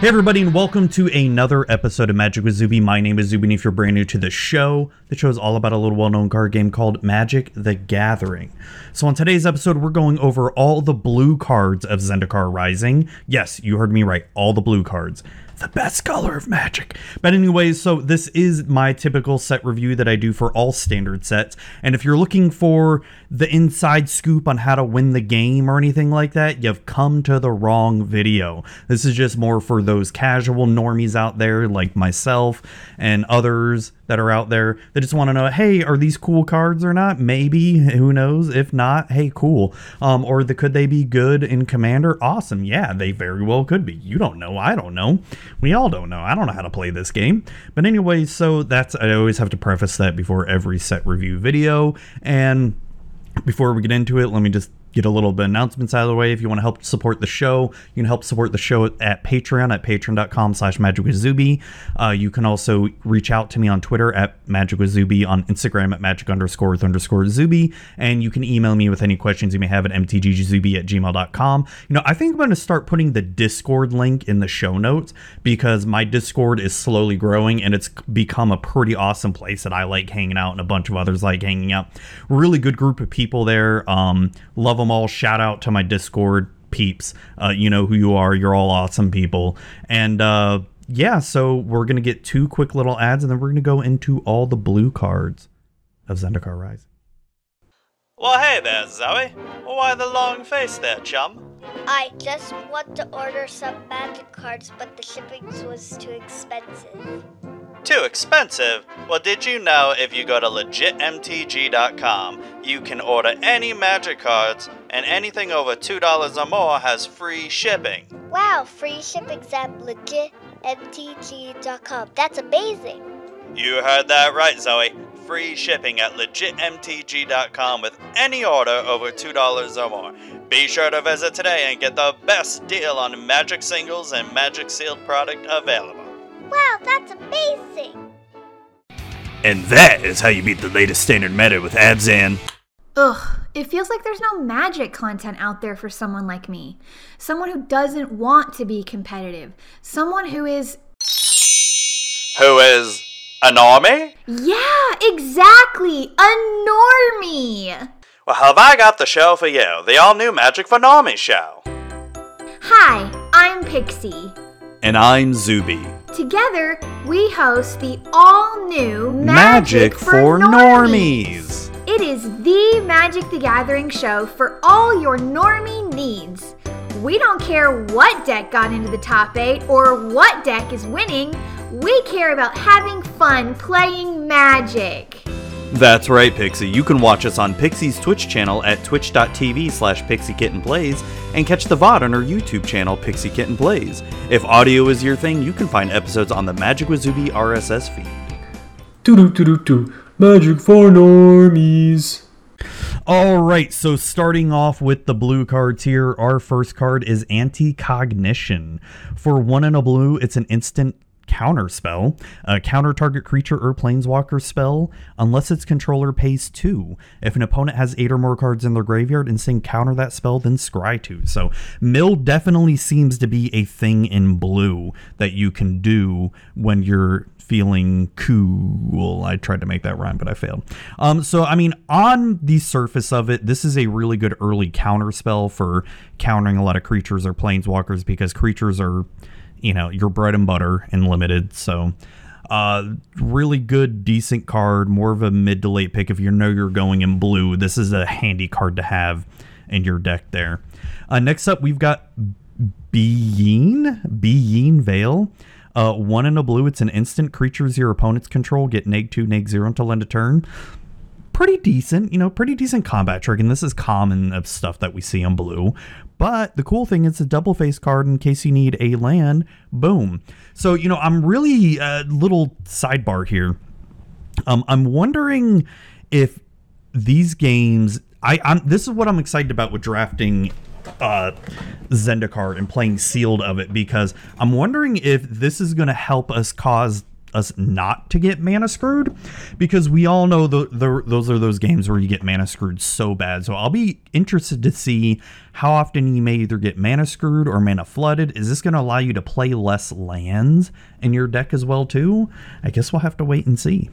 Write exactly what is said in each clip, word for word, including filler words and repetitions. Hey everybody, and welcome to another episode of Magic with Zuby. My name is Zuby, and if you're brand new to the show, the show is all about a little well-known card game called Magic: the Gathering. So on today's episode, we're going over all the blue cards of Zendikar Rising. Yes, you heard me right, all the blue cards. The best color of Magic. But anyways, so this is my typical set review that I do for all standard sets, and if you're looking for the inside scoop on how to win the game or anything like that, you've come to the wrong video. This is just more for those casual normies out there like myself and others that are out there that just want to know, hey, are these cool cards or not? Maybe, who knows? If not, hey, cool. Um, or the, could they be good in Commander? Awesome. Yeah, they very well could be. You don't know. I don't know. We all don't know. I don't know how to play this game. But anyway, so that's, I always have to preface that before every set review video. And before we get into it, let me just get a little bit of announcements out of the way. If you want to help support the show, you can help support the show at Patreon at patreon.com slash magicwithzuby. Uh, you can also reach out to me on Twitter at magicwithzuby, on Instagram at magic underscore with underscore zuby, and you can email me with any questions you may have at mtgzuby at gmail.com. You know, I think I'm going to start putting the Discord link in the show notes because my Discord is slowly growing and it's become a pretty awesome place that I like hanging out and a bunch of others like hanging out. Really good group of people there. Um, love them all. Shout out to my Discord peeps. Uh, you know who you are. You're all awesome people. And uh, yeah, so we're going to get two quick little ads and then we're going to go into all the blue cards of Zendikar Rising. Well, hey there, Zoe. Why the long face there, chum? I just want to order some magic cards, but the shipping was too expensive. Too expensive? Well, did you know if you go to legit M T G dot com, you can order any magic cards, and anything over two dollars or more has free shipping. Wow, free shipping's at legit M T G dot com. That's amazing. You heard that right, Zoe. Free shipping at legit M T G dot com with any order over two dollars or more. Be sure to visit today and get the best deal on magic singles and magic sealed product available. Wow, that's amazing! And that is how you beat the latest standard meta with Abzan. Ugh, it feels like there's no magic content out there for someone like me. Someone who doesn't want to be competitive. Someone who is... Who is... a normie? Yeah, exactly! A normie! Well, have I got the show for you. The all-new Magic for Normies show. Hi, I'm Pixie. And I'm Zuby. Together, we host the all-new Magic, Magic for, for Normies. Normies. It is the Magic the Gathering show for all your normie needs. We don't care what deck got into the top eight or what deck is winning. We care about having fun playing Magic. That's right, Pixie. You can watch us on Pixie's Twitch channel at twitch.tv slash PixieKittenPlays and catch the V O D on our YouTube channel, PixieKittenPlays. If audio is your thing, you can find episodes on the Magic with Zuby R S S feed. Doo-doo-doo-doo-doo. Magic for normies. All right, so starting off with the blue cards here, our first card is Anti-Cognition. For one and a blue, it's an instant counter spell. A counter target creature or planeswalker spell unless its controller pays two. If an opponent has eight or more cards in their graveyard and saying counter that spell, then scry two. So mill definitely seems to be a thing in blue that you can do when you're feeling cool. I tried to make that rhyme, but I failed. Um, so, I mean, on the surface of it, this is a really good early counter spell for countering a lot of creatures or planeswalkers because creatures are, you know, your bread and butter and limited. So uh, really good, decent card, more of a mid to late pick. If you know you're going in blue, this is a handy card to have in your deck there. Uh, next up, we've got Beyeen, Beyeen Veil. Uh, one in a blue, it's an instant. Creatures your opponents control get neg two, neg zero until end of turn. Pretty decent, you know, pretty decent combat trick, and this is common of stuff that we see on blue. But the cool thing is a double face card in case you need a land. Boom. So, you know, I'm really a uh, little sidebar here. Um, I'm wondering if these games, I, I'm this is what I'm excited about with drafting uh, Zendikar and playing sealed of it, because I'm wondering if this is going to help us cause us not to get mana screwed, because we all know the, the, those are those games where you get mana screwed so bad. So I'll be interested to see how often you may either get mana screwed or mana flooded. Is this going to allow you to play less lands in your deck as well too? I guess we'll have to wait and see.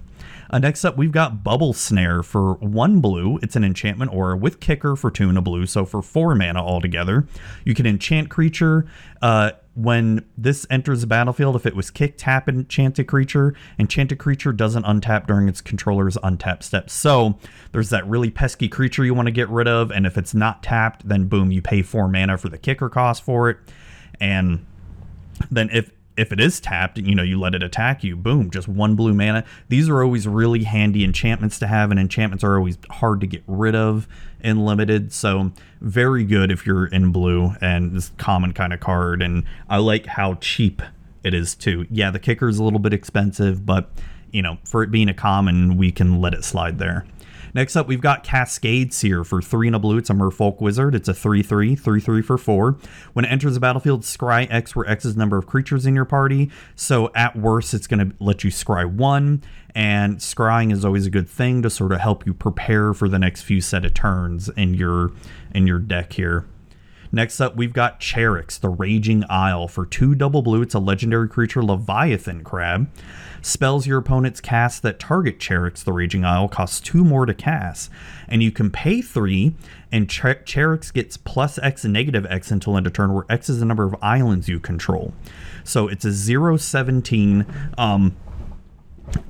Uh, next up, we've got Bubble Snare for one blue. It's an enchantment aura with kicker for two and a blue, so for four mana altogether. You can enchant creature. Uh, when this enters the battlefield, if it was kick, tap, enchanted creature. Enchanted creature doesn't untap during its controller's untap step. So there's that really pesky creature you want to get rid of, and if it's not tapped, then boom, you pay four mana for the kicker cost for it. And then if If it is tapped, you know, you let it attack you, boom, just one blue mana. These are always really handy enchantments to have, and enchantments are always hard to get rid of in limited, so very good if you're in blue and this common kind of card. And I like how cheap it is too. Yeah, the kicker is a little bit expensive, but you know, for it being a common, we can let it slide there. Next up, we've got Cascade Seer for three and a blue. It's a Merfolk Wizard. It's a three three, three three for four. When it enters the battlefield, scry X, where X is the number of creatures in your party. So at worst, it's going to let you scry one. And scrying is always a good thing to sort of help you prepare for the next few set of turns in your, in your deck here. Next up, we've got Cherix, the Raging Isle, for two double blue. It's a legendary creature, Leviathan Crab. Spells your opponent's cast that target Cherix, the Raging Isle, costs two more to cast. And you can pay three, and Cher- Cherix gets plus X and negative X until end of turn, where X is the number of islands you control. So it's a zero seventeen. Um,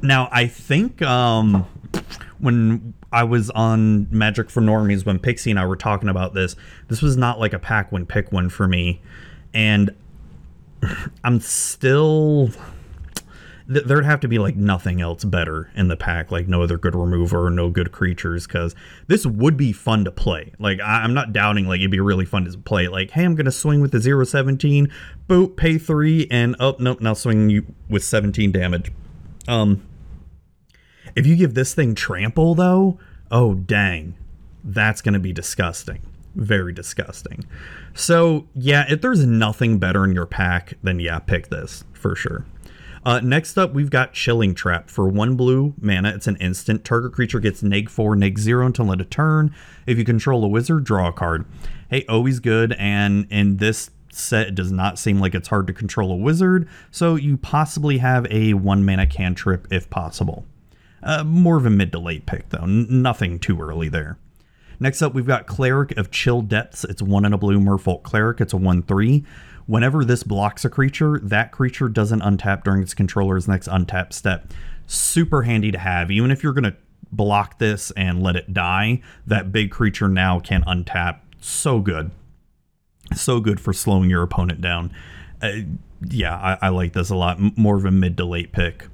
now, I think um, when... I was on Magic for Normies when Pixie and I were talking about this. This was not like a pack one pick one for me. And I'm still... Th- there'd have to be like nothing else better in the pack. Like no other good remover, no good creatures. Because this would be fun to play. Like I- I'm not doubting like it'd be really fun to play. Like, hey, I'm going to swing with the zero seventeen. Boop, pay three. And oh, nope, now swing you with seventeen damage. Um... If you give this thing trample, though, oh, dang, that's going to be disgusting. Very disgusting. So, yeah, if there's nothing better in your pack, then, yeah, pick this for sure. Uh, next up, we've got Chilling Trap. For one blue mana, it's an instant. Target creature gets neg four, neg zero until end of turn. If you control a wizard, draw a card. Hey, always good, and in this set, it does not seem like it's hard to control a wizard, so you possibly have a one mana cantrip if possible. Uh, more of a mid to late pick, though. N- nothing too early there. Next up, we've got Cleric of Chill Depths. It's one and a blue Merfolk Cleric. It's a one three. Whenever this blocks a creature, that creature doesn't untap during its controller's next untap step. Super handy to have. Even if you're going to block this and let it die, that big creature now can untap. So good. So good for slowing your opponent down. Uh, yeah, I-, I like this a lot. M- more of a mid to late pick.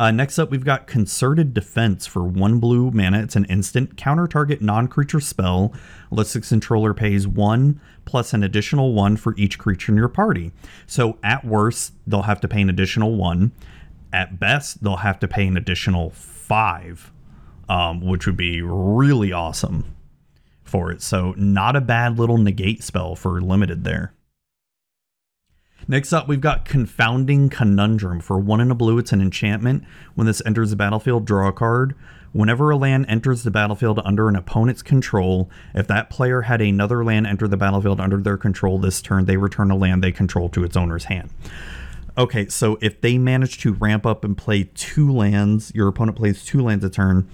Uh, next up, we've got Concerted Defense for one blue mana. It's an instant. Counter target non-creature spell. Lets the controller pays one plus an additional one for each creature in your party. So at worst, they'll have to pay an additional one. At best, they'll have to pay an additional five, um, which would be really awesome for it. So not a bad little negate spell for limited there. Next up, we've got Confounding Conundrum. For one and a blue, it's an enchantment. When this enters the battlefield, draw a card. Whenever a land enters the battlefield under an opponent's control, if that player had another land enter the battlefield under their control this turn, they return a land they control to its owner's hand. Okay, so if they manage to ramp up and play two lands, your opponent plays two lands a turn.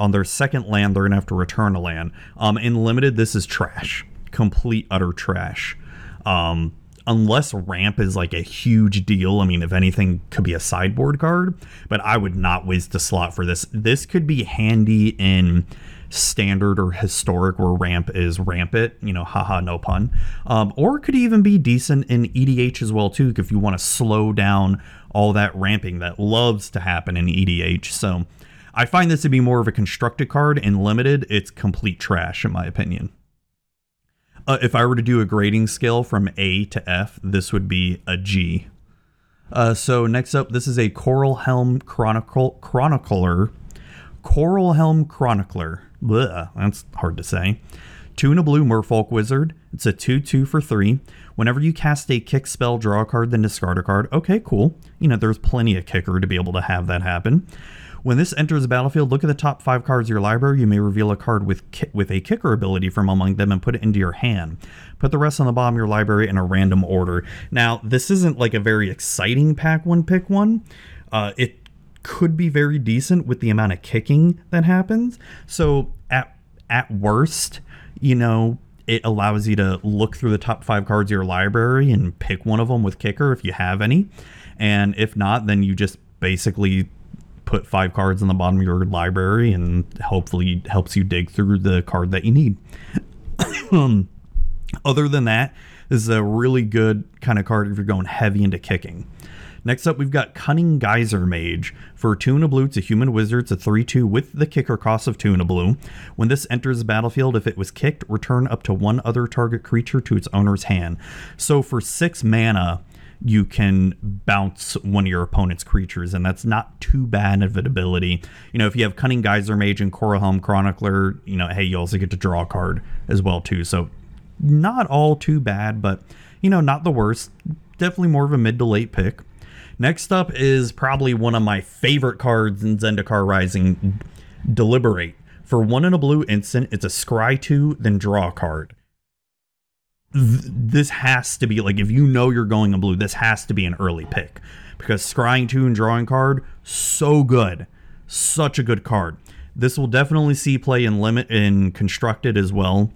On their second land, they're going to have to return a land. Um, in limited, this is trash. Complete, utter trash. Um... Unless ramp is like a huge deal. I mean, if anything, could be a sideboard card, but I would not waste a slot for this. This could be handy in standard or historic where ramp is rampant, you know, haha, no pun. Um, or it could even be decent in E D H as well, too, if you want to slow down all that ramping that loves to happen in E D H. So I find this to be more of a constructed card. In limited, it's complete trash, in my opinion. Uh, if I were to do a grading scale from A to F, this would be a G. Uh, so next up, this is a Coral Helm Chronicle Chronicler. Coral Helm Chronicler. Blech, that's hard to say. Two and a blue Merfolk Wizard. It's a two two for three. Whenever you cast a kick spell, draw a card, then discard a card. Okay, cool. You know, there's plenty of kicker to be able to have that happen. When this enters the battlefield, look at the top five cards of your library. You may reveal a card with ki- with a kicker ability from among them and put it into your hand. Put the rest on the bottom of your library in a random order. Now, this isn't like a very exciting pack one, pick one. Uh, it could be very decent with the amount of kicking that happens. So at at worst, you know, it allows you to look through the top five cards of your library and pick one of them with kicker if you have any. And if not, then you just basically put five cards on the bottom of your library and hopefully helps you dig through the card that you need. Other than that, this is a really good kind of card if you're going heavy into kicking. Next up, we've got Cunning Geysermage. For two and a blue, it's a human wizard. It's a three two with the kicker cost of two and a blue. When this enters the battlefield, if it was kicked, return up to one other target creature to its owner's hand. So for six mana, you can bounce one of your opponent's creatures, and that's not too bad of an ability. You know, if you have Cunning Geysermage and Korahom Chronicler, you know, hey, you also get to draw a card as well, too. So not all too bad, but, you know, not the worst. Definitely more of a mid to late pick. Next up is probably one of my favorite cards in Zendikar Rising, Deliberate. For one and a blue instant, it's a scry two, then draw a card. Th- this has to be, like, if you know you're going in blue, this has to be an early pick. Because scrying two and drawing card, so good. Such a good card. This will definitely see play in limit in Constructed as well,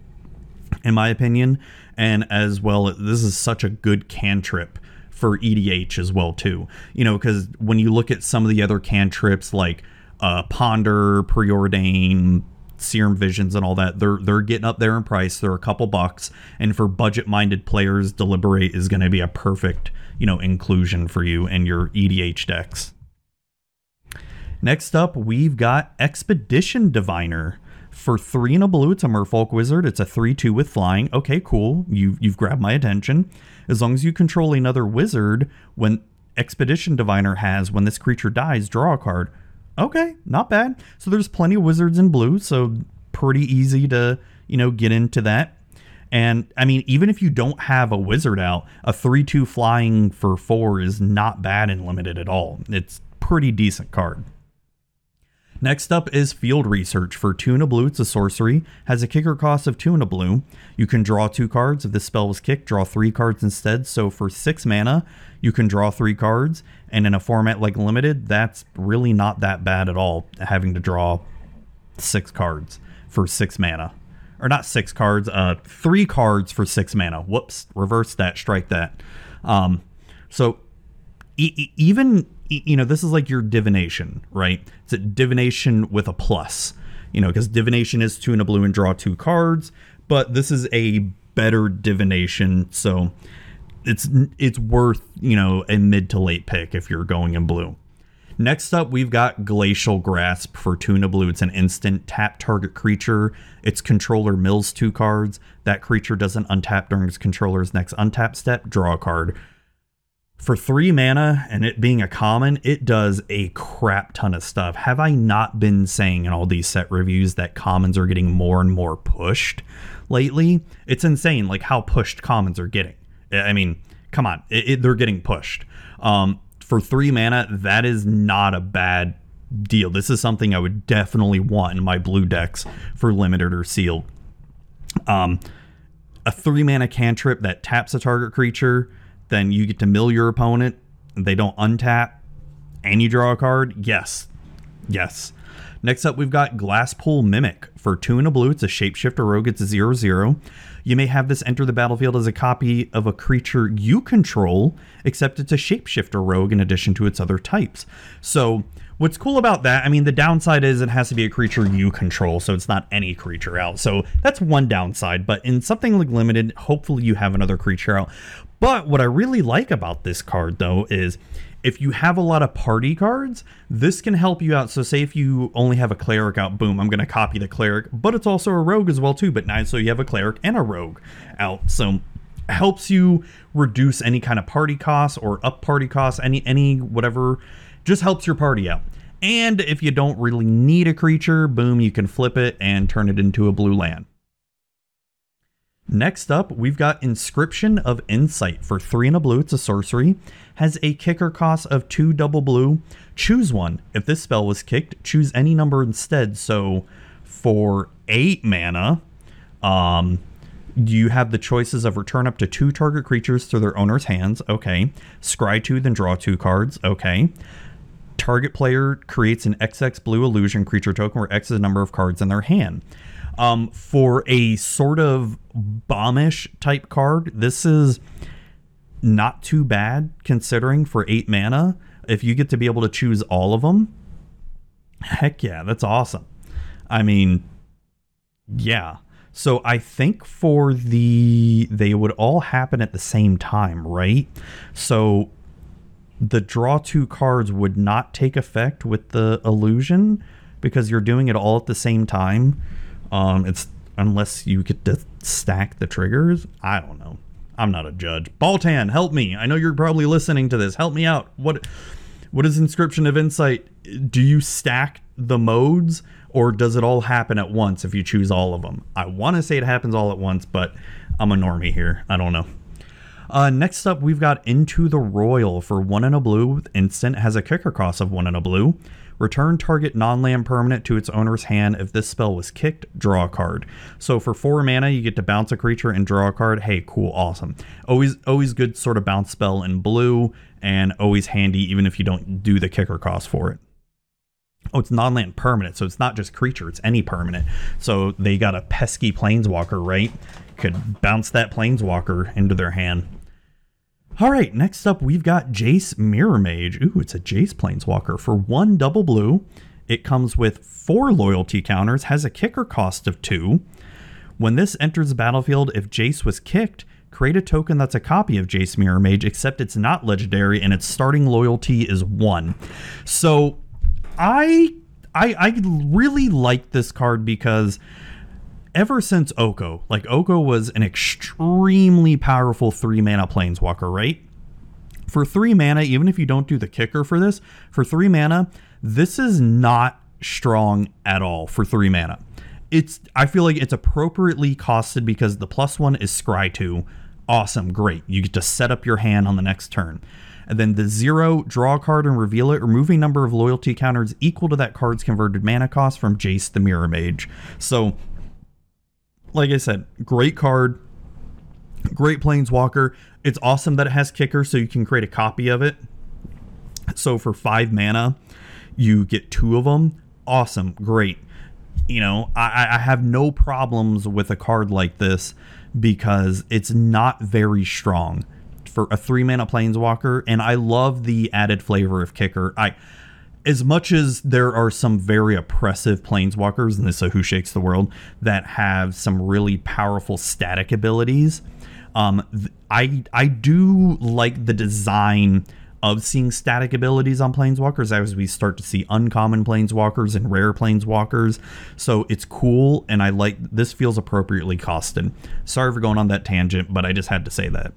in my opinion. And as well, this is such a good cantrip for E D H as well too, you know, because when you look at some of the other cantrips like uh, Ponder, Preordain, Serum Visions, and all that, they're they're getting up there in price. They're a couple bucks, and for budget-minded players, Deliberate is going to be a perfect, you know, inclusion for you and your E D H decks. Next up, we've got Expedition Diviner. For three and a blue, it's a Merfolk Wizard. It's a three two with flying. Okay, cool. You, you've grabbed my attention. As long as you control another wizard, when Expedition Diviner has, when this creature dies, draw a card. Okay, not bad. So there's plenty of wizards in blue, so pretty easy to, you know, get into that. And, I mean, even if you don't have a wizard out, a three two flying for four is not bad in limited at all. It's pretty decent card. Next up is Field Research. For two and a blue, it's a sorcery. Has a kicker cost of two and a blue. You can draw two cards. If this spell was kicked, draw three cards instead. So for six mana, you can draw three cards. And in a format like Limited, that's really not that bad at all, having to draw six cards for six mana. Or not six cards, uh, three cards for six mana. Whoops, reverse that, strike that. Um, so e- e- even... You know, this is like your divination, right? It's a divination with a plus, you know, because divination is two and a blue and draw two cards, but this is a better divination, so it's it's worth, you know, a mid to late pick if you're going in blue. Next up, we've got Glacial Grasp. For two and a blue, it's an instant. Tap target creature. Its controller mills two cards. That creature doesn't untap during its controller's next untap step. Draw a card. For three mana and it being a common, it does a crap ton of stuff. Have I not been saying in all these set reviews that commons are getting more and more pushed lately? It's insane, like how pushed commons are getting. I mean, come on, it, it, they're getting pushed. Um, for three mana, that is not a bad deal. This is something I would definitely want in my blue decks for limited or sealed. Um, a three mana cantrip that taps a target creature, then you get to mill your opponent, they don't untap, and you draw a card. Yes. Yes. Next up, we've got Glasspool Mimic. For two and a blue, it's a shapeshifter rogue. It's a zero zero. You may have this enter the battlefield as a copy of a creature you control, except it's a shapeshifter rogue in addition to its other types. So what's cool about that, I mean, the downside is it has to be a creature you control, so it's not any creature out. So that's one downside, but in something like Limited, hopefully you have another creature out. But what I really like about this card, though, is if you have a lot of party cards, this can help you out. So say if you only have a cleric out, boom, I'm going to copy the cleric, but it's also a rogue as well, too. But now, so you have a cleric and a rogue out. So helps you reduce any kind of party costs or up party costs, any, any, whatever, just helps your party out. And if you don't really need a creature, boom, you can flip it and turn it into a blue land. Next up, we've got Inscription of Insight for three and a blue. It's a sorcery. Has a kicker cost of two double blue. Choose one. If this spell was kicked, choose any number instead. So for eight mana, um, you have the choices of return up to two target creatures to their owner's hands. Okay. Scry two, then draw two cards. Okay. Target player creates an X X blue illusion creature token where X is the number of cards in their hand. Um, for a sort of bombish type card, this is not too bad considering for eight mana. If you get to be able to choose all of them, heck yeah, that's awesome. I mean, yeah. So I think for the, they would all happen at the same time, right? So the draw two cards would not take effect with the illusion because you're doing it all at the same time. Um, it's unless you get to stack the triggers. I don't know. I'm not a judge. Baltan, help me. I know you're probably listening to this. Help me out. What, what is Inscription of Insight? Do you stack the modes or does it all happen at once if you choose all of them? I want to say it happens all at once, but I'm a normie here. I don't know. Uh, next up, we've got Into the Royal for one and a blue with instant. Has a kicker cost of one and a blue. Return target non-land permanent to its owner's hand. If this spell was kicked, draw a card. So for four mana, you get to bounce a creature and draw a card. Hey, cool, awesome. Always always good sort of bounce spell in blue and always handy even if you don't do the kicker cost for it. Oh, it's non-land permanent, so it's not just creature, it's any permanent. So they got a pesky planeswalker, right? Could bounce that planeswalker into their hand. All right, next up, we've got Jace Mirror Mage. Ooh, it's a Jace Planeswalker. For one double blue, it comes with four loyalty counters, has a kicker cost of two. When this enters the battlefield, if Jace was kicked, create a token that's a copy of Jace Mirror Mage, except it's not legendary and its starting loyalty is one. So I, I, I really like this card because ever since Oko, like Oko was an extremely powerful three mana planeswalker, right? For three mana, even if you don't do the kicker for this, for three mana, this is not strong at all for three mana. It's, I feel like it's appropriately costed because the plus one is Scry two. Awesome, great. You get to set up your hand on the next turn. And then the zero, draw a card and reveal it, removing number of loyalty counters equal to that card's converted mana cost from Jace the Mirror Mage. So, like I said, great card, great planeswalker. It's awesome that it has kicker, so you can create a copy of it. So for five mana, you get two of them. Awesome, great. You know, I, I have no problems with a card like this because it's not very strong for a three mana planeswalker, and I love the added flavor of kicker. I. As much as there are some very oppressive planeswalkers, and this is Who Shakes the World, that have some really powerful static abilities, um, I I do like the design of seeing static abilities on planeswalkers as we start to see uncommon planeswalkers and rare planeswalkers. So it's cool, and I like this. Feels appropriately costed. Sorry for going on that tangent, but I just had to say that.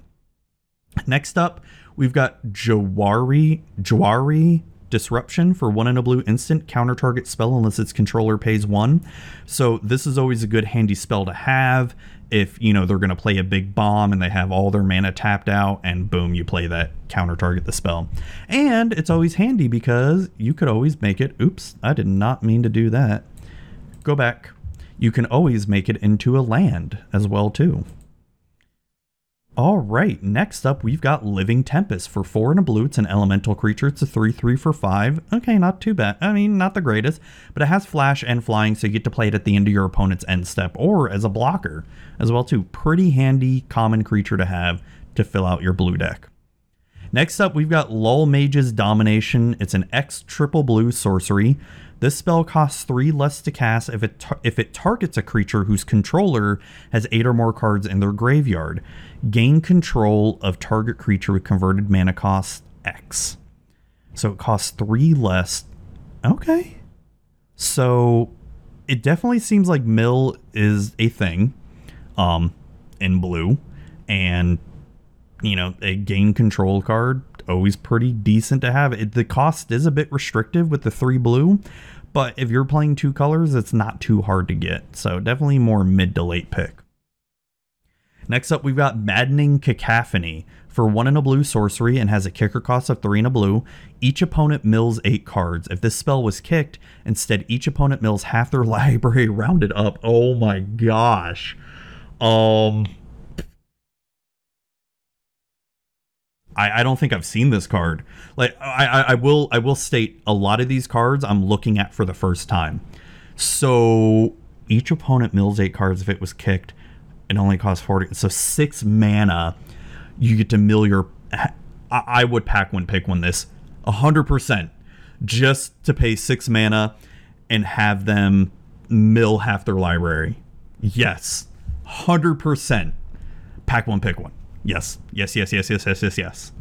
Next up, we've got Jawari Jawari. Disruption for one and a blue instant, counter target spell unless its controller pays one. So this is always a good handy spell to have if, you know, they're going to play a big bomb and they have all their mana tapped out, and boom, you play that, counter target the spell. And it's always handy because you could always make it, oops, I did not mean to do that. Go back. You can always make it into a land as well too. All right, next up, we've got Living Tempest for four and a blue. It's an elemental creature. It's a three three for five. Okay, not too bad. I mean, not the greatest, but it has flash and flying, so you get to play it at the end of your opponent's end step or as a blocker as well too. Pretty handy common creature to have to fill out your blue deck. Next up, we've got Lull Mage's Domination. It's an X triple blue sorcery. This spell costs three less to cast if it tar- if it targets a creature whose controller has eight or more cards in their graveyard. Gain control of target creature with converted mana cost X. So it costs three less. Okay. So it definitely seems like mill is a thing um, in blue. And, you know, a gain control card, always pretty decent to have. It, the cost is a bit restrictive with the three blue, but if you're playing two colors, it's not too hard to get. So definitely more mid to late pick. Next up, we've got Maddening Cacophony. For one and a blue sorcery and has a kicker cost of three and a blue, each opponent mills eight cards. If this spell was kicked, instead each opponent mills half their library rounded up. Oh my gosh. Um... I, I don't think I've seen this card. Like I, I, I will I will state a lot of these cards I'm looking at for the first time. So each opponent mills eight cards if it was kicked. It only costs forty. So six mana, you get to mill your... I, I would pack one, pick one this. one hundred percent. Just to pay six mana and have them mill half their library. Yes. one hundred percent. Pack one, pick one. Yes, yes, yes, yes, yes, yes, yes, yes.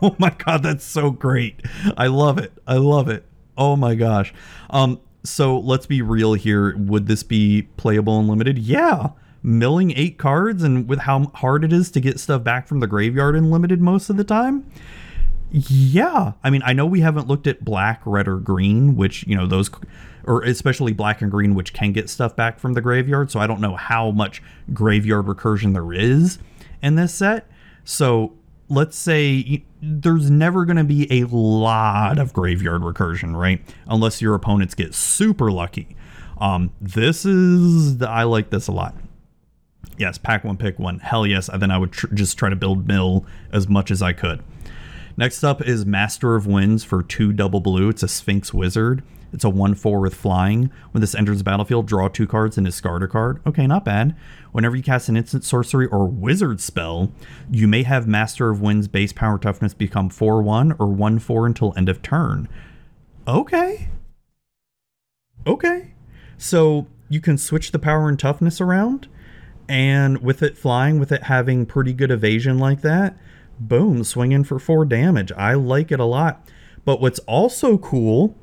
Oh my god, that's so great. I love it. I love it. Oh my gosh. Um, so let's be real here. Would this be playable and limited? Yeah. Milling eight cards and with how hard it is to get stuff back from the graveyard in limited most of the time. Yeah. I mean, I know we haven't looked at black, red, or green, which, you know, those... or especially black and green, which can get stuff back from the graveyard. So I don't know how much graveyard recursion there is in this set. So let's say there's never going to be a lot of graveyard recursion, right? Unless your opponents get super lucky. Um, this is, the, I like this a lot. Yes, pack one, pick one. Hell yes. And then I would tr just try to build mill as much as I could. Next up is Master of Winds for two double blue. It's a Sphinx Wizard. It's a one four with flying. When this enters the battlefield, draw two cards and discard a card. Okay, not bad. Whenever you cast an instant sorcery or wizard spell, you may have Master of Winds base power toughness become four one or one four until end of turn. Okay. Okay. So you can switch the power and toughness around, and with it flying, with it having pretty good evasion like that, boom, swing in for four damage. I like it a lot. But what's also cool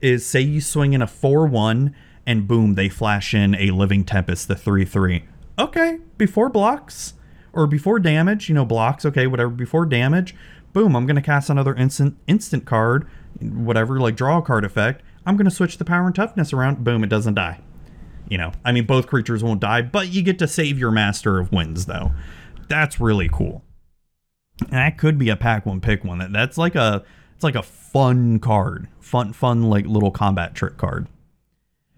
is, say you swing in a four one and boom, they flash in a Living Tempest, the three three. Okay, before blocks or before damage, you know, blocks, okay, whatever, before damage, boom, I'm going to cast another instant instant card, whatever, like draw a card effect. I'm going to switch the power and toughness around. Boom, it doesn't die. You know, I mean, both creatures won't die, but you get to save your Master of Winds, though. That's really cool. And that could be a pack one, pick one. That, that's like a... it's like a fun card, fun, fun, like little combat trick card.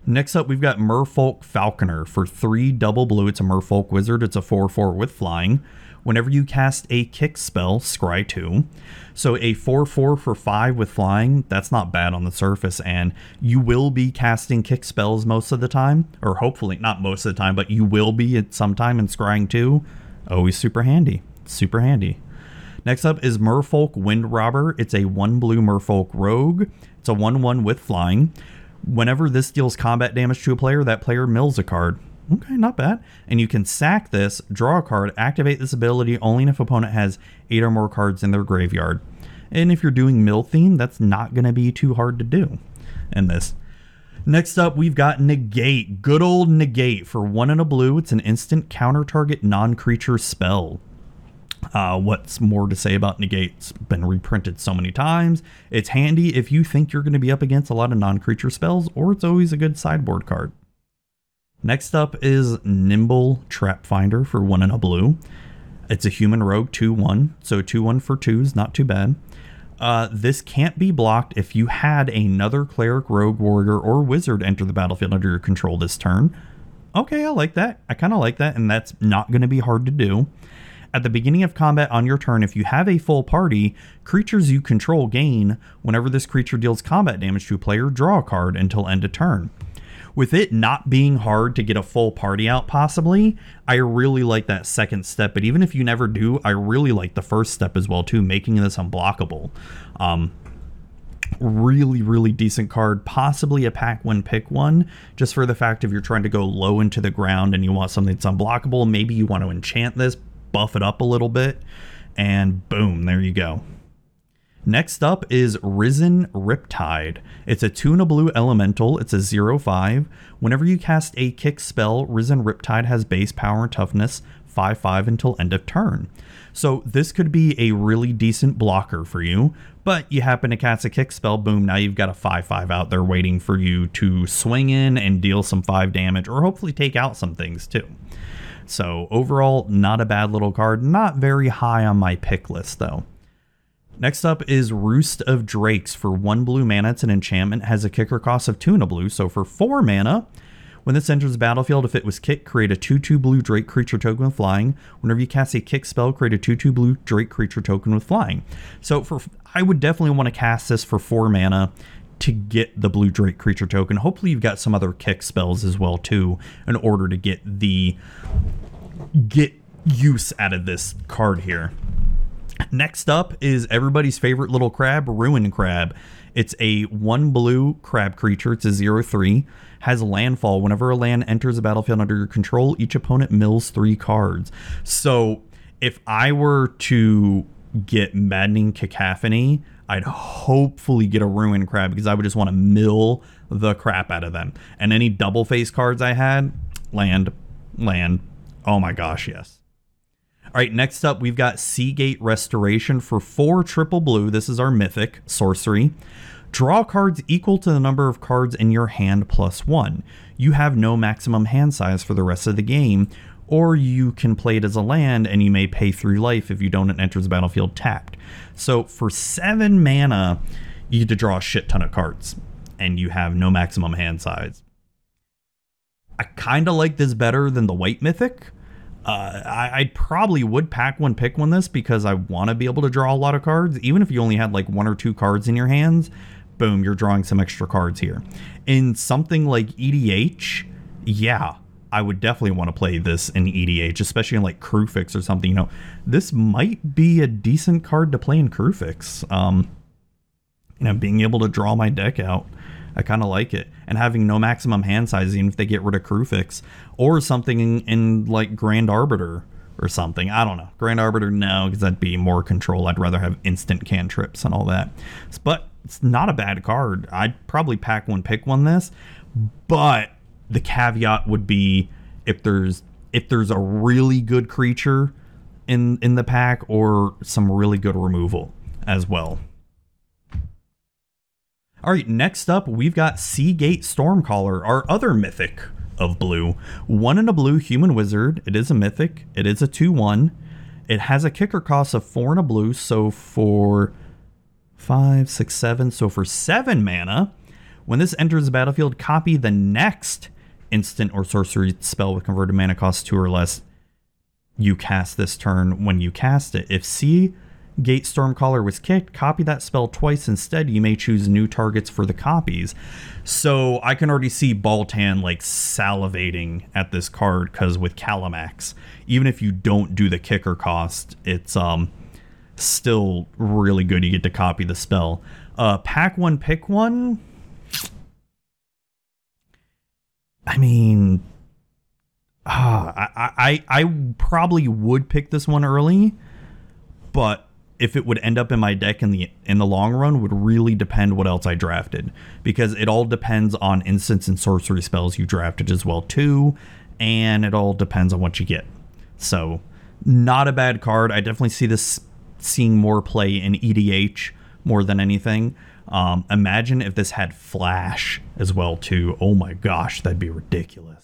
Next up, we've got Merfolk Falconer for three double blue. It's a Merfolk Wizard. It's a four four with flying. Whenever you cast a kick spell, scry two. So a four four for five with flying, that's not bad on the surface. And you will be casting kick spells most of the time, or hopefully not most of the time, but you will be at some time in scrying two. Always super handy, super handy. Next up is Merfolk Wind Robber. It's a one blue Merfolk Rogue. It's a one one with flying. Whenever this deals combat damage to a player, that player mills a card. Okay, not bad. And you can sack this, draw a card, activate this ability only if opponent has eight or more cards in their graveyard. And if you're doing mill theme, that's not going to be too hard to do in this. Next up, we've got Negate. Good old Negate. For one and a blue, it's an instant counter target non-creature spell. Uh, what's more to say about Negate? It's been reprinted so many times. It's handy if you think you're going to be up against a lot of non-creature spells, or it's always a good sideboard card. Next up is Nimble Trap Finder for one and a blue. It's a human rogue two one, so two one for two is not too bad. Uh, this can't be blocked if you had another cleric, rogue, warrior, or wizard enter the battlefield under your control this turn. Okay, I like that. I kind of like that, and that's not going to be hard to do. At the beginning of combat on your turn, if you have a full party, creatures you control gain. Whenever this creature deals combat damage to a player, draw a card until end of turn. With it not being hard to get a full party out possibly, I really like that second step. But even if you never do, I really like the first step as well too, making this unblockable. Um, really, really decent card. Possibly a pack one, pick one, just for the fact if you're trying to go low into the ground and you want something that's unblockable, maybe you want to enchant this, buff it up a little bit, and boom, there you go. Next up is Risen Riptide. It's a two and a blue elemental. It's a zero five. Whenever you cast a kick spell, Risen Riptide has base power and toughness five five until end of turn. So this could be a really decent blocker for you, but you happen to cast a kick spell, boom, now you've got a five five out there waiting for you to swing in and deal some five damage, or hopefully take out some things too. So overall, not a bad little card. Not very high on my pick list though. Next up is Roost of Drakes. For one blue mana, it's an enchantment, has a kicker cost of two and a blue, so for four mana, when this enters the battlefield, if it was kicked, create a two two blue Drake creature token with flying. Whenever you cast a kick spell, create a two two blue Drake creature token with flying. So for I would definitely want to cast this for four mana to get the blue Drake creature token. Hopefully you've got some other kick spells as well too, in order to get the get use out of this card here. Next up is everybody's favorite little crab, Ruin Crab. It's a one blue crab creature. It's a zero three. Has landfall. Whenever a land enters the battlefield under your control, each opponent mills three cards. So if I were to get Maddening Cacophony, I'd hopefully get a Ruin Crab because I would just want to mill the crap out of them. And any double face cards I had, land, land. Oh my gosh, yes. All right, next up, we've got Sea Gate Restoration. For four triple blue, this is our mythic sorcery. Draw cards equal to the number of cards in your hand plus one. You have no maximum hand size for the rest of the game, or you can play it as a land and you may pay three life if you don't, it enters the battlefield tapped. So for seven mana, you get to draw a shit ton of cards and you have no maximum hand size. I kind of like this better than the white mythic. Uh, I, I probably would pack one, pick one this because I want to be able to draw a lot of cards. Even if you only had like one or two cards in your hands, boom, you're drawing some extra cards here. In something like E D H, yeah, I would definitely want to play this in E D H, especially in like Kruphix or something. You know, this might be a decent card to play in Kruphix. Um, you know, being able to draw my deck out, I kind of like it. And having no maximum hand size, even if they get rid of Kruphix, or something in, in like Grand Arbiter or something. I don't know. Grand Arbiter, no, because that'd be more control. I'd rather have instant cantrips and all that. But it's not a bad card. I'd probably pack one, pick one this. But the caveat would be if there's if there's a really good creature in in the pack or some really good removal as well. All right, next up, we've got Sea Gate Stormcaller, our other mythic of blue. One and a blue human wizard. It is a mythic. It is a two one. It has a kicker cost of four and a blue. So for five, six, seven. So for seven mana, when this enters the battlefield, copy the next instant or sorcery spell with converted mana cost two or less you cast this turn when you cast it. If Sea Gate Stormcaller was kicked, copy that spell twice. Instead, you may choose new targets for the copies. So I can already see Baltan like salivating at this card because with Calamax, even if you don't do the kicker cost, it's um still really good. You get to copy the spell. Uh, pack one, pick one. I mean, uh, I, I I probably would pick this one early, but if it would end up in my deck in the in the long run would really depend what else I drafted, because it all depends on instants and sorcery spells you drafted as well too, and it all depends on what you get. So not a bad card. I definitely see this seeing more play in E D H more than anything. Um, imagine if this had Flash as well too. Oh my gosh, that'd be ridiculous.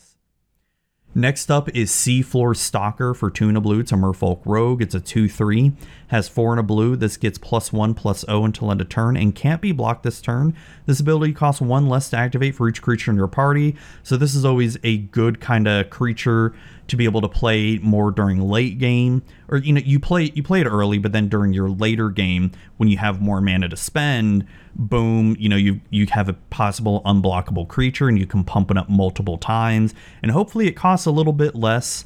Next up is Seafloor Stalker for two and a blue. It's a Merfolk Rogue. It's a two three. Has four and a blue. This gets plus one, plus zero until end of turn and can't be blocked this turn. This ability costs one less to activate for each creature in your party. So this is always a good kind of creature to be able to play more during late game. Or, you know, you play you play it early, but then during your later game, when you have more mana to spend, boom, you know, you you have a possible unblockable creature and you can pump it up multiple times. And hopefully it costs a little bit less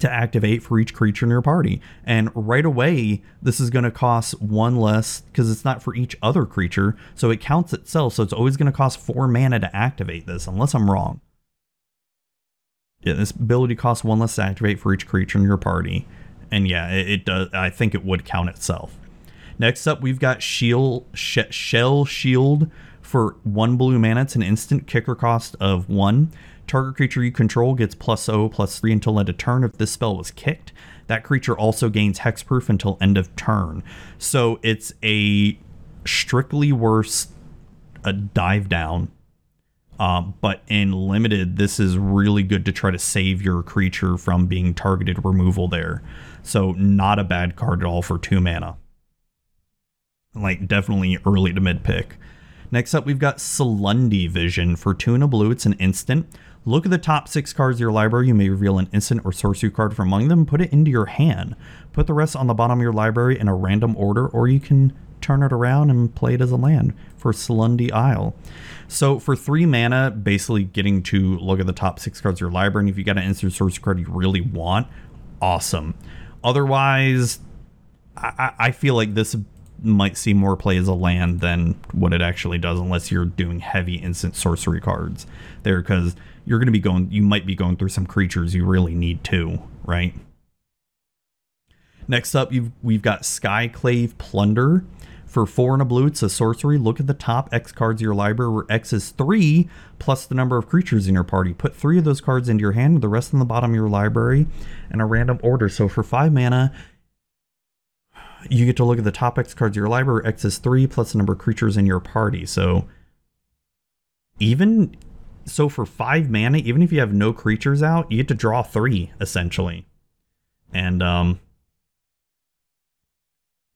to activate for each creature in your party. And right away, this is going to cost one less because it's not for each other creature. So it counts itself. So it's always going to cost four mana to activate this, unless I'm wrong. Yeah, this ability costs one less to activate for each creature in your party. And yeah, it, it does. I think it would count itself. Next up, we've got Shield, Sh Shell Shield for one blue mana. It's an instant kicker cost of one. Target creature you control gets plus zero, plus three until end of turn. If this spell was kicked, that creature also gains hexproof until end of turn. So it's a strictly worse a dive down Um, but in limited, this is really good to try to save your creature from being targeted removal there. So not a bad card at all for two mana. Like, definitely early to mid pick. Next up, we've got Salundi Vision. For two and a blue, it's an instant. Look at the top six cards of your library. You may reveal an instant or sorcery card from among them. Put it into your hand. Put the rest on the bottom of your library in a random order, or you can turn it around and play it as a land for Salundi Isle. So for three mana, basically getting to look at the top six cards of your library. And if you got an instant sorcery card you really want, awesome. Otherwise, I, I feel like this might see more play as a land than what it actually does, unless you're doing heavy instant sorcery cards there, because you're going to be going, you might be going through some creatures you really need to, right? Next up, you've, we've got Skyclave Plunder. For four and a blue, it's a sorcery. Look at the top X cards of your library, where X is three plus the number of creatures in your party. Put three of those cards into your hand, with the rest in the bottom of your library in a random order. So for five mana, you get to look at the top X cards of your library, where X is three plus the number of creatures in your party. So even so, for five mana, even if you have no creatures out, you get to draw three essentially, and um,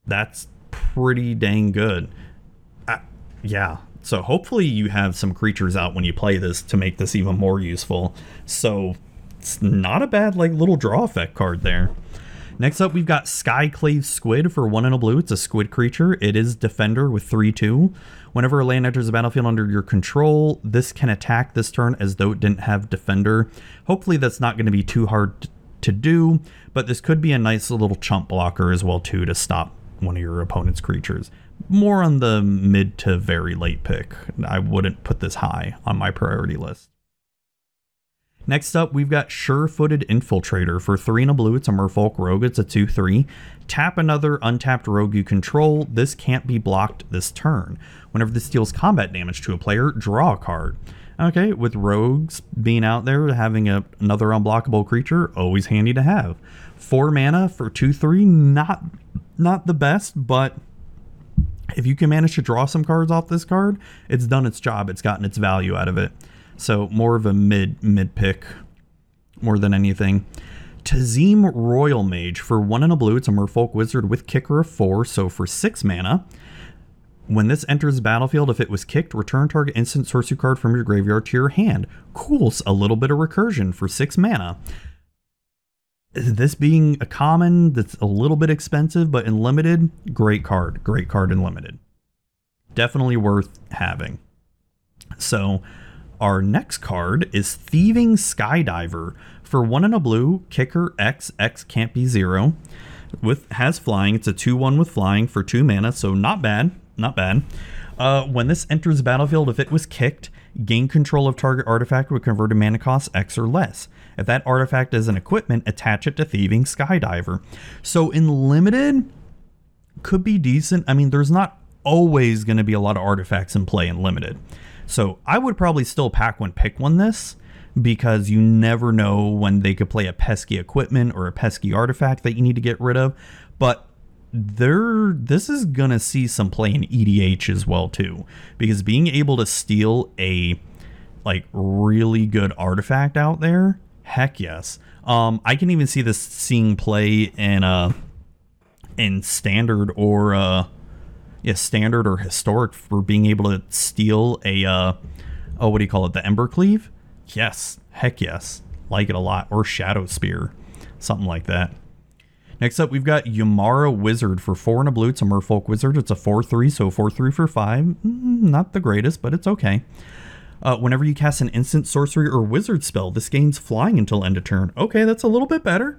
that's pretty dang good. Uh, yeah, so hopefully you have some creatures out when you play this to make this even more useful. So it's not a bad like little draw effect card there. Next up, we've got Skyclave Squid. For one and a blue, it's a squid creature. It is Defender with three two. Whenever a land enters the battlefield under your control, this can attack this turn as though it didn't have Defender. Hopefully that's not going to be too hard to do, but this could be a nice little chump blocker as well too, to stop one of your opponent's creatures. More on the mid to very late pick. I wouldn't put this high on my priority list. Next up, we've got Sure-Footed Infiltrator. For three and a blue, it's a Merfolk Rogue. It's a two three. Tap another untapped rogue you control. This can't be blocked this turn. Whenever this deals combat damage to a player, draw a card. Okay, with rogues being out there, having a, another unblockable creature, always handy to have. Four mana for two three, not... not the best, but if you can manage to draw some cards off this card, it's done its job. It's gotten its value out of it. So more of a mid mid pick more than anything. Tazim Royal Mage. For one and a blue, it's a Merfolk Wizard with Kicker of four. So for six mana, when this enters the battlefield, if it was kicked, return target instant sorcery card from your graveyard to your hand. Cool, a little bit of recursion for six mana. This being a common that's a little bit expensive, but in limited, great card. Great card in limited. Definitely worth having. So our next card is Thieving Skydiver. For one and a blue, kicker X, X can't be zero. With has flying, it's a two one with flying for two mana, so not bad, not bad. Uh, when this enters the battlefield, if it was kicked, gain control of target artifact with converted mana cost X or less. If that artifact is an equipment, attach it to Thieving Skydiver. So in limited, could be decent. I mean, there's not always going to be a lot of artifacts in play in limited. So I would probably still pack one, pick one this, because you never know when they could play a pesky equipment or a pesky artifact that you need to get rid of. But There, this is going to see some play in E D H as well too, because being able to steal a like really good artifact out there, heck yes. Um, I can even see this seeing play in uh in standard or uh yeah standard or historic for being able to steal a uh oh what do you call it the Embercleave? Yes, heck yes, like it a lot. Or Shadow Spear, something like that. Next up, we've got Umara Wizard. For four and a blue, it's a Merfolk Wizard. It's a four three, so four three for five. Not the greatest, but it's okay. Uh, whenever you cast an instant sorcery or wizard spell, this gains flying until end of turn. Okay, that's a little bit better.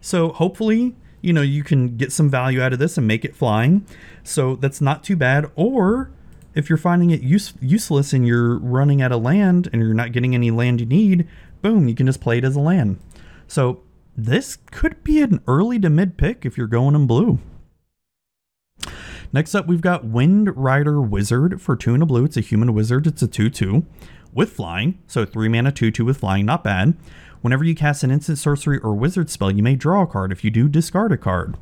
So hopefully, you know, you can get some value out of this and make it flying. So that's not too bad. Or if you're finding it use useless and you're running out of land and you're not getting any land you need, boom, you can just play it as a land. So this could be an early to mid pick if you're going in blue. Next up, we've got Wind Rider Wizard. For two and a blue, it's a human wizard. It's a two two with flying. So three mana, two two with flying, not bad. Whenever you cast an instant sorcery or wizard spell, you may draw a card. If you do, discard a card.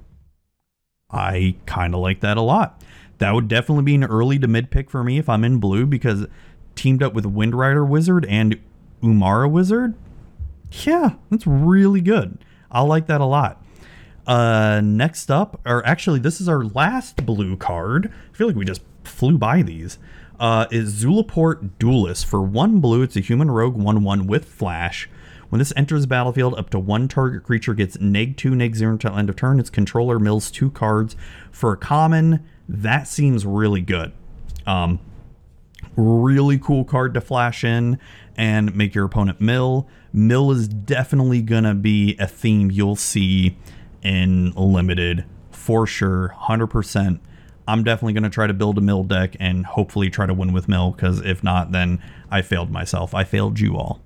I kind of like that a lot. That would definitely be an early to mid pick for me if I'm in blue, because teamed up with Windrider Wizard and Umara Wizard. Yeah, that's really good. I like that a lot. Uh, next up, or actually this is our last blue card. I feel like we just flew by these. Uh, is Zulaport Duelist. For one blue, it's a human rogue one one with flash. When this enters the battlefield, up to one target creature gets neg two, neg zero until end of turn. Its controller mills two cards. For a common, that seems really good. Um, really cool card to flash in and make your opponent mill. Mill is definitely going to be a theme you'll see in Limited for sure, one hundred percent. I'm definitely going to try to build a mill deck and hopefully try to win with mill, because if not, then I failed myself. I failed you all.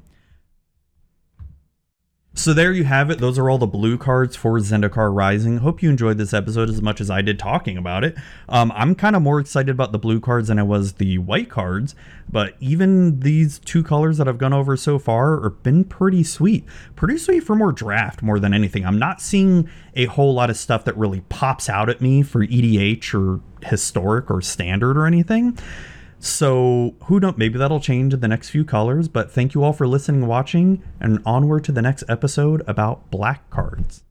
So there you have it. Those are all the blue cards for Zendikar Rising. Hope you enjoyed this episode as much as I did talking about it. Um, I'm kind of more excited about the blue cards than I was the white cards, but even these two colors that I've gone over so far have been pretty sweet. Pretty sweet for more draft more than anything. I'm not seeing a whole lot of stuff that really pops out at me for E D H or Historic or Standard or anything. So who knows, maybe that'll change in the next few colors, but thank you all for listening and watching, and onward to the next episode about black cards.